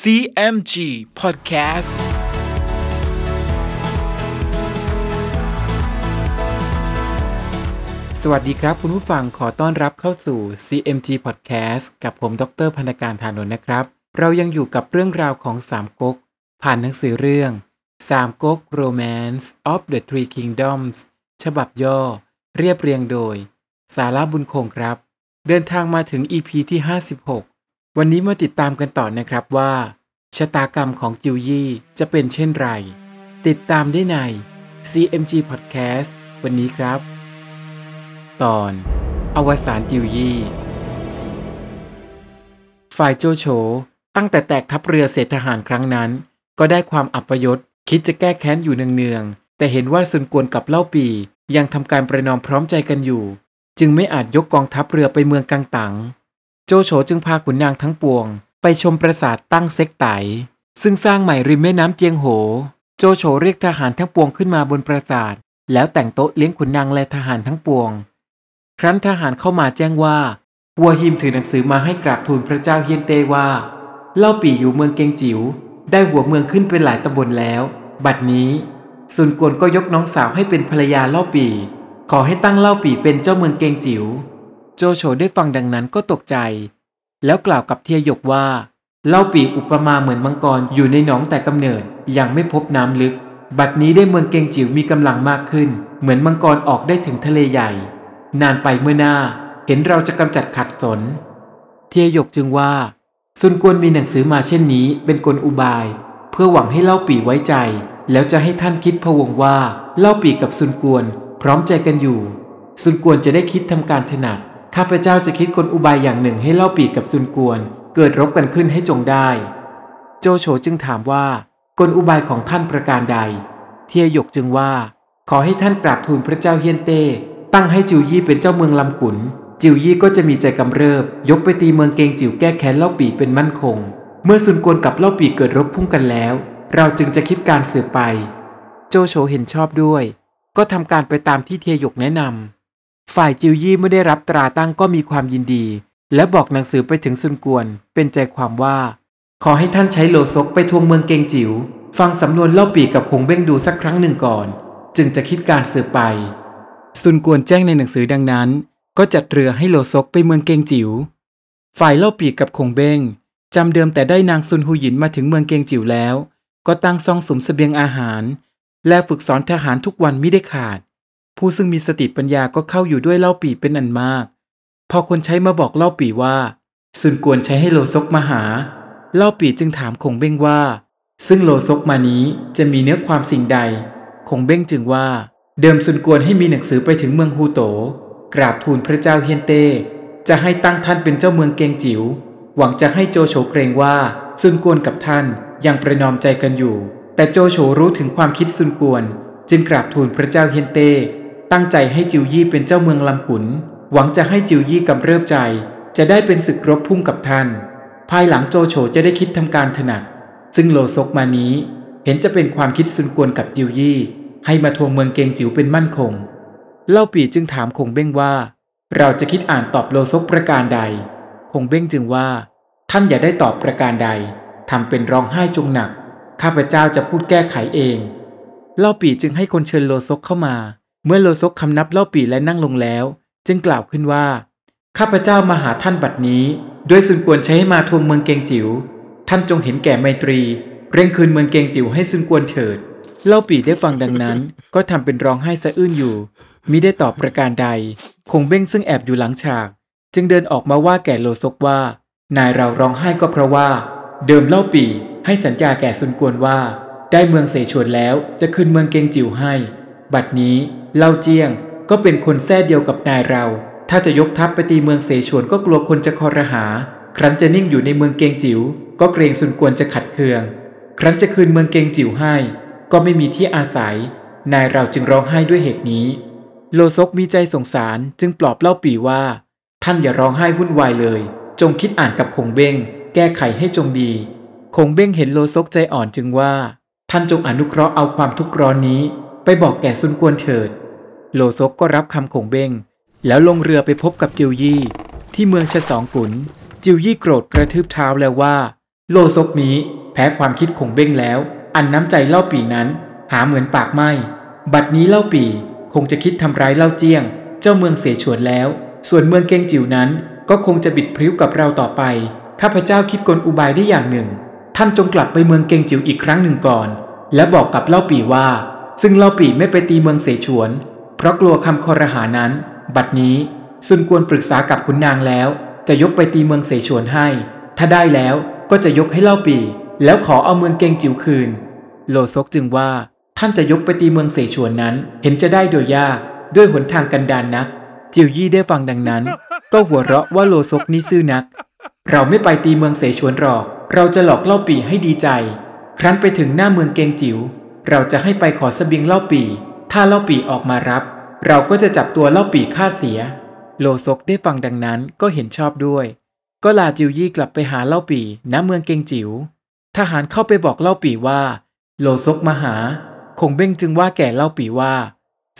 CMG Podcastสวัสดีครับคุณผู้ฟังขอต้อนรับเข้าสู่ CMG Podcast กับผมดร.พรรณการ ธารนนท์นะครับเรายังอยู่กับเรื่องราวของสามก๊กผ่านหนังสือเรื่องสามก๊ก Romance of the Three Kingdoms ฉบับย่อเรียบเรียงโดยสาระบุญคงครับเดินทางมาถึง EP ที่56วันนี้มาติดตามกันต่อนะครับว่าชะตากรรมของจิวยี่จะเป็นเช่นไรติดตามได้ใน CMG Podcast วันนี้ครับตอนอวสานจิวยี่ฝ่ายโจโฉตั้งแต่แตกทัพเรือเสทหารครั้งนั้นก็ได้ความอัปยศคิดจะแก้แค้นอยู่เนืองๆแต่เห็นว่าซุนกวนกับเล่าปี่ยังทำการประนอมพร้อมใจกันอยู่จึงไม่อาจยกกองทัพเรือไปเมืองกังตังโจโฉจึงพาขุนนางทั้งปวงไปชมปราสาทตั้งเซ็กไตซึ่งสร้างใหม่ริมแม่น้ำเจียงโหโจโฉเรียกทหารทั้งปวงขึ้นมาบนปราสาทแล้วแต่งโต๊ะเลี้ยงขุนนางและทหารทั้งปวงครั้นทหารเข้ามาแจ้งว่าหัวหิมถือหนังสือมาให้กราบทูลพระเจ้าเฮียนเตว่าเล่าปี่อยู่เมืองเกงจิ๋วได้หัวเมืองขึ้นเป็นหลายตำบลแล้วบัดนี้ซุนกวนก็ยกน้องสาวให้เป็นภรรยาเล่าปี่ขอให้ตั้งเล่าปี่เป็นเจ้าเมืองเกงจิ๋วโจโฉได้ฟังดังนั้นก็ตกใจแล้วกล่าวกับเทียหยกว่าเล่าปี่อุปมาเหมือนมังกรอยู่ในหนองแต่กำเนิดยังไม่พบน้ำลึกบัดนี้ได้เมืองเกงจิ๋วมีกำลังมากขึ้นเหมือนมังกรออกได้ถึงทะเลใหญ่นานไปเมื่อหน้าเห็นเราจะกำจัดขัดสนเทียหยกจึงว่าซุนกวนมีหนังสือมาเช่นนี้เป็นกลอุบายเพื่อหวังให้เล่าปี่ไว้ใจแล้วจะให้ท่านคิดพะวงว่าเล่าปี่กับซุนกวนพร้อมใจกันอยู่ซุนกวนจะได้คิดทำการถนัดข้าพเจ้าจะคิดกลอุบายอย่างหนึ่งให้เล่าปี่กับซุนกวนเกิดรบกันขึ้นให้จงได้โจโฉจึงถามว่ากลอุบายของท่านประการใดเทียหยกจึงว่าขอให้ท่านกราบทูลพระเจ้าเฮียนเต้ตั้งให้จิวยี่เป็นเจ้าเมืองลำกุนจิวยี่ก็จะมีใจกำเริบยกไปตีเมืองเกงจิ๋วแก้แค้นเล่าปี่เป็นมั่นคงเมื่อซุนกวนกับเล่าปี่เกิดรบพุ่งกันแล้วเราจึงจะคิดการสืบไปโจโฉเห็นชอบด้วยก็ทำการไปตามที่เทียหยกแนะนำฝ่ายจิวยี่ไม่ได้รับตราตั้งก็มีความยินดีและบอกหนังสือไปถึงซุนกวนเป็นใจความว่าขอให้ท่านใช้โลซกไปทวงเมืองเกงจิ๋วฟังสำนวนเล่าปี่กับคงเบ้งดูสักครั้งหนึ่งก่อนจึงจะคิดการสืบไปซุนกวนแจ้งในหนังสือดังนั้นก็จัดเรือให้โลซกไปเมืองเกงจิ๋วฝ่ายเล่าปี่กับคงเบ้งจำเดิมแต่ได้นางซุนหูหยินมาถึงเมืองเกงจิ๋วแล้วก็ตั้งซ่องสุมเสบียงอาหารและฝึกสอนทหารทุกวันมิได้ขาดผู้ซึ่งมีสติปัญญาก็เข้าอยู่ด้วยเล่าปี่เป็นอันมากพอคนใช้มาบอกเล่าปี่ว่าซุนกวนใช้ให้โลซกมาหาเล่าปี่จึงถามคงเบ้งว่าซึ่งโลซกมานี้จะมีเนื้อความสิ่งใดคงเบ้งจึงว่าเดิมซุนกวนให้มีหนังสือไปถึงเมืองฮูโตกราบทูลพระเจ้าเฮียนเต้จะให้ตั้งท่านเป็นเจ้าเมืองเกงจิ๋วหวังจะให้โจโฉเกรงว่าซุนกวนกับท่านยังประนอมใจกันอยู่แต่โจโฉรู้ถึงความคิดซุนกวนจึงกราบทูลพระเจ้าเฮียนเต้ตั้งใจให้จิวยี่เป็นเจ้าเมืองลำกุนหวังจะให้จิวยี่กำเริบใจจะได้เป็นศึกรบพุ่งกับท่านภายหลังโจโฉจะได้คิดทำการถนัดซึ่งโลซกมานี้เห็นจะเป็นความคิดซุนกวนกับจิวยี่ให้มาทวงเมืองเกงจิ๋วเป็นมั่นคงเล่าปี่จึงถามคงเบ้งว่าเราจะคิดอ่านตอบโลซกประการใดคงเบ้งจึงว่าท่านอย่าได้ตอบประการใดทำเป็นร้องไห้จงหนักข้าพเจ้าจะพูดแก้ไขเองเล่าปี่จึงให้คนเชิญโลซกเข้ามาเมื่อโลซกคำนับเล่าปี่และนั่งลงแล้วจึงกล่าวขึ้นว่าข้าพเจ้ามาหาท่านบัดนี้ด้วยซุนกวนใช้ให้มาทวงเมืองเกงจิ๋วท่านจงเห็นแก่ไมตรีเร่งคืนเมืองเกงจิ๋วให้ซุนกวนเถิดเล่าปี่ได้ฟังดังนั้นก็ทำเป็นร้องไห้สะอื้นอยู่มิได้ตอบประการใดคงเบ้งซึ่งแอบอยู่หลังฉากจึงเดินออกมาว่าแก่โลซกว่านายเราร้องไห้ก็เพราะว่าเดิมเล่าปี่ให้สัญญาแก่ซุนกวนว่าได้เมืองเสฉวนแล้วจะคืนเมืองเกงจิ๋วให้บัดนี้เล่าเจียงก็เป็นคนแท้เดียวกับนายเราถ้าจะยกทัพไปตีเมืองเสฉวนก็กลัวคนจะคอรหาครั้นจะนิ่งอยู่ในเมืองเกงจิ๋วก็เกรงซุนกวนจะขัดเคืองครั้นจะคืนเมืองเกงจิ๋วให้ก็ไม่มีที่อาศัยนายเราจึงร้องไห้ด้วยเหตุนี้โลซกมีใจสงสารจึงปลอบเล่าปี่ว่าท่านอย่าร้องไห้วุ่นวายเลยจงคิดอ่านกับคงเบ้งแก้ไขให้จงดีคงเบ้งเห็นโลซกใจอ่อนจึงว่าท่านจงอนุเคราะห์เอาความทุกข์ร้อนนี้ไปบอกแก่ซุนกวนเถิดโลซกก็รับคำคงเบ้งแล้วลงเรือไปพบกับจิวยี่ที่เมืองชะสองกุนจิวยี่โกรธกระทืบเท้าแล้วว่า โลซกนี้แพ้ความคิดคงเบ้งแล้วอันน้ำใจเล่าปี่นั้นหาเหมือนปากไม่บัดนี้เล่าปี่คงจะคิดทำร้ายเล่าเจี้ยงเจ้าเมืองเสฉวนแล้วส่วนเมืองเกงจิ๋วนั้นก็คงจะบิดพริ้วกับเราต่อไปข้าพเจ้าคิดกลอุบายได้อย่างหนึ่งท่านจงกลับไปเมืองเกงจิ๋วอีกครั้งหนึ่งก่อนและบอกกับเล่าปี่ว่าซึ่งเล่าปี่ไม่ไปตีเมืองเสฉวนเพราะกลัวคำคอรหานั้นบัดนี้ซุนกวนปรึกษากับขุนนางแล้วจะยกไปตีเมืองเสฉวนให้ถ้าได้แล้วก็จะยกให้เล่าปี่แล้วขอเอาเมืองเกงจิ๋วคืนโลซกจึงว่าท่านจะยกไปตีเมืองเสฉวนนั้นเห็นจะได้โดยยากด้วยหนทางกันดารนักเจียวยี่ได้ฟังดังนั้นก็หัวเราะว่าโลซกนี่ซื่อนักเราไม่ไปตีเมืองเสฉวนหรอกเราจะหลอกเล่าปี่ให้ดีใจครั้นไปถึงหน้าเมืองเกงจิ๋วเราจะให้ไปขอเสบียงเล่าปี่ถ้าเล่าปี่ออกมารับเราก็จะจับตัวเล่าปี่ฆ่าเสียโลซกได้ฟังดังนั้นก็เห็นชอบด้วยก็ลาเจียวยี่กลับไปหาเล่าปี่ณเมืองเกงจิ๋วทหารเข้าไปบอกเล่าปี่ว่าโลซกมาหาคงเบ้งจึงว่าแก่เล่าปี่ว่า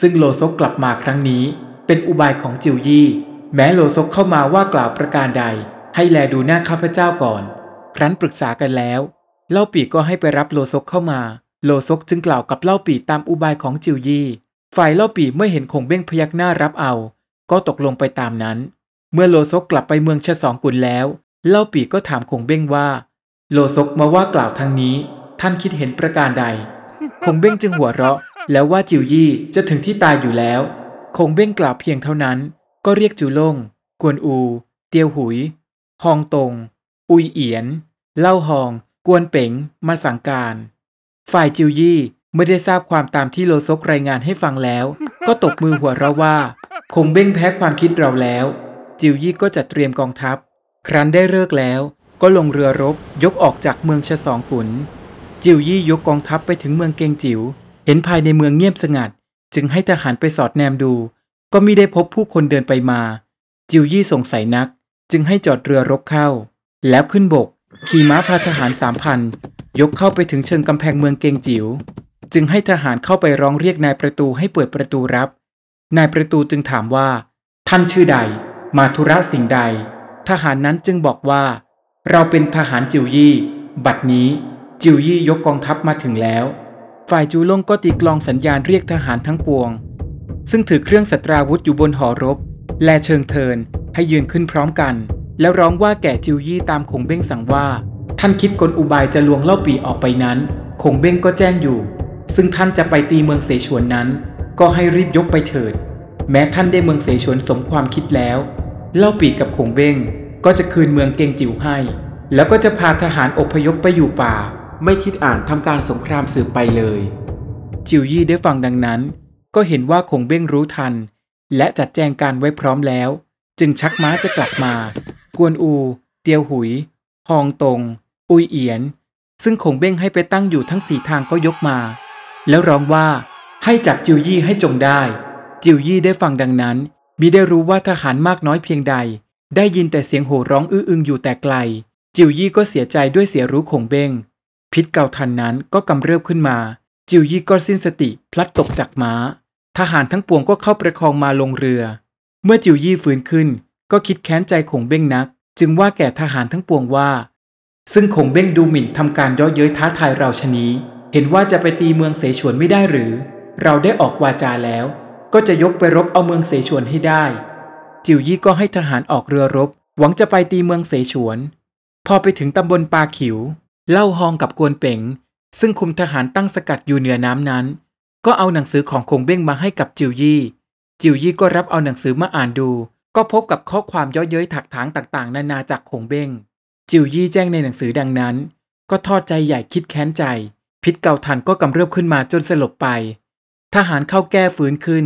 ซึ่งโลซกกลับมาครั้งนี้เป็นอุบายของจิวยี่แม้โลซกเข้ามาว่ากล่าวประการใดให้แลดูหน้าข้าพเจ้าก่อนครั้นปรึกษากันแล้วเล่าปี่ก็ให้ไปรับโลซกเข้ามาโลซกจึงกล่าวกับเล่าปี่ตามอุบายของจิวยี่ฝ่ายเล่าปี่เมื่อเห็นคงเบ้งพยักหน้ารับเอาก็ตกลงไปตามนั้นเมื่อโลซกกลับไปเมืองชะสองกุลแล้วเล่าปี่ก็ถามคงเบ้งว่าโลซกมาว่ากล่าวทางนี้ท่านคิดเห็นประการใดคงเบ้งจึงหัวเราะแล้วว่าจิวยี่จะถึงที่ตายอยู่แล้วคงเบ้งกล่าวเพียงเท่านั้นก็เรียกจูล่งกวนอูเตียวหุยฮองตงอุยเอียนเล่าฮองกวนเป๋งมาสั่งการฝ่ายจิวยี่ไม่ได้ทราบความตามที่โลซกรายงานให้ฟังแล้วก็ตบมือหัวเราะว่าคงเบ้งแพ้ความคิดเราแล้วจิวยี่ก็จัดเตรียมกองทัพครั้นได้ฤกษ์แล้วก็ลงเรือรบยกออกจากเมืองชะสองกุลจิวยี่ยกกองทัพไปถึงเมืองเกงจิ๋วเห็นภายในเมืองเงียบสงัดจึงให้ทหารไปสอดแนมดูก็มิได้พบผู้คนเดินไปมาจิวยี่สงสัยนักจึงให้จอดเรือรบเข้าแล้วขึ้นบกขี่ม้าพาทหาร 3,000 ยกเข้าไปถึงเชิงกำแพงเมืองเกงจิ๋วจึงให้ทหารเข้าไปร้องเรียกนายประตูให้เปิดประตูรับนายประตูจึงถามว่าท่านชื่อใดมาธุระสิ่งใดทหารนั้นจึงบอกว่าเราเป็นทหารจิวยี่บัดนี้จิวยี่ยกกองทัพมาถึงแล้วฝ่ายจูล่งก็ตีกลองสัญญาณเรียกทหารทั้งปวงซึ่งถือเครื่องสตราวุธอยู่บนหอรบและเชิงเทินให้ยืนขึ้นพร้อมกันแล้วร้องว่าแก่จิวยี่ตามคงเบ้งสั่งว่าท่านคิดกลอุบายจะลวงเล่าปี่ออกไปนั้นคงเบ้งก็แจ้งอยู่ซึ่งท่านจะไปตีเมืองเสฉวนนั้นก็ให้รีบยกไปเถิดแม้ท่านได้เมืองเสฉวนสมความคิดแล้วเล่าปี่กับคงเบ้งก็จะคืนเมืองเกงจิ๋วให้แล้วก็จะพาทหารอพยพไปอยู่ป่าไม่คิดอ่านทำการสงครามสืบไปเลยจิวยี่ได้ฟังดังนั้นก็เห็นว่าคงเบ้งรู้ทันและจัดแจงการไว้พร้อมแล้วจึงชักม้าจะกลับมากวนอูเตียวหุยฮองตงอุยเอียนซึ่งคงเบ้งให้ไปตั้งอยู่ทั้ง4ทางก็ยกมาแล้วร้องว่าให้จับจิวยี่ให้จงได้จิวยี่ได้ฟังดังนั้นมิได้รู้ว่าทหารมากน้อยเพียงใดได้ยินแต่เสียงโห่ร้องอื้ออึงอยู่แต่ไกลจิวยี่ก็เสียใจด้วยเสียรู้คงเบ้งพิษเก่าทันนั้นก็กำเริบขึ้นมาจิวยี่ก็สิ้นสติพลัดตกจากม้าทหารทั้งปวงก็เข้าประคองมาลงเรือเมื่อจิวยี่ฟื้นขึ้นก็คิดแค้นใจคงเบ้งนักจึงว่าแก่ทหารทั้งปวงว่าซึ่งคงเบ้งดูหมิ่นทำการย่อเย้ยท้าทายเราชะนี้เห็นว่าจะไปตีเมืองเสฉวนไม่ได้หรือเราได้ออกวาจาแล้วก็จะยกไปรบเอาเมืองเสฉวนให้ได้จิวยี่ก็ให้ทหารออกเรือรบหวังจะไปตีเมืองเสฉวนพอไปถึงตำบลปาขิวเล่าฮองกับกวนเป๋งซึ่งคุมทหารตั้งสกัดอยู่เหนือน้ำนั้นก็เอาหนังสือของคงเบ้งมาให้กับจิวยี่ก็รับเอาหนังสือมาอ่านดูก็พบกับข้อความย่อเย้ยถักถางต่างๆนานาจากคงเบ้งจิวยี่แจ้งในหนังสือดังนั้นก็ทอดใจใหญ่คิดแค้นใจพิษเกาทันก็กำเริบขึ้นมาจนสลบไปทหารเข้าแก้ฟื้นขึ้น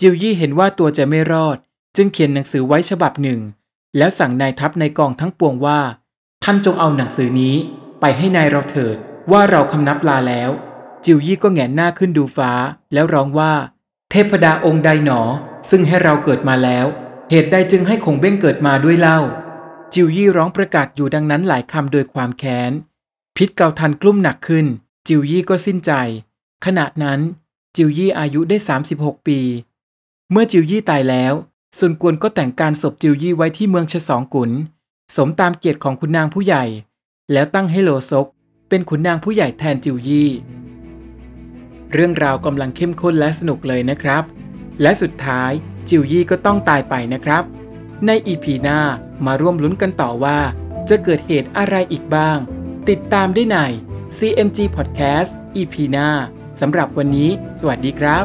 จิวยี่เห็นว่าตัวจะไม่รอดจึงเขียนหนังสือไว้ฉบับหนึ่งแล้วสั่งนายทัพในกองทั้งปวงว่าท่านจงเอาหนังสือนี้ไปให้นายเราเถิดว่าเราคำนับลาแล้วจิวยี่ก็แหงนหน้าขึ้นดูฟ้าแล้วร้องว่าเทพดาองค์ใดหนอซึ่งให้เราเกิดมาแล้วเหตุใดจึงให้คงเบ้งเกิดมาด้วยเล่าจิวยี่ร้องประกาศอยู่ดังนั้นหลายคำโดยความแค้นพิษเกาทันกลุ้มหนักขึ้นจิวยี่ก็สิ้นใจขณะนั้นจิวยี่อายุได้36ปีเมื่อจิวยี่ตายแล้วซุนกวนก็แต่งการศพจิวยี่ไว้ที่เมืองชะสองกุลสมตามเกียรติของคุณนางผู้ใหญ่ แล้วตั้งให้โลซกเป็นขุนนางผู้ใหญ่แทนจิวยี่เรื่องราวกำลังเข้มข้นและสนุกเลยนะครับและสุดท้ายจิวยี่ก็ต้องตายไปนะครับใน EP หน้ามาร่วมลุ้นกันต่อว่าจะเกิดเหตุอะไรอีกบ้างติดตามได้ใน CMG Podcast EP หน้าสำหรับวันนี้สวัสดีครับ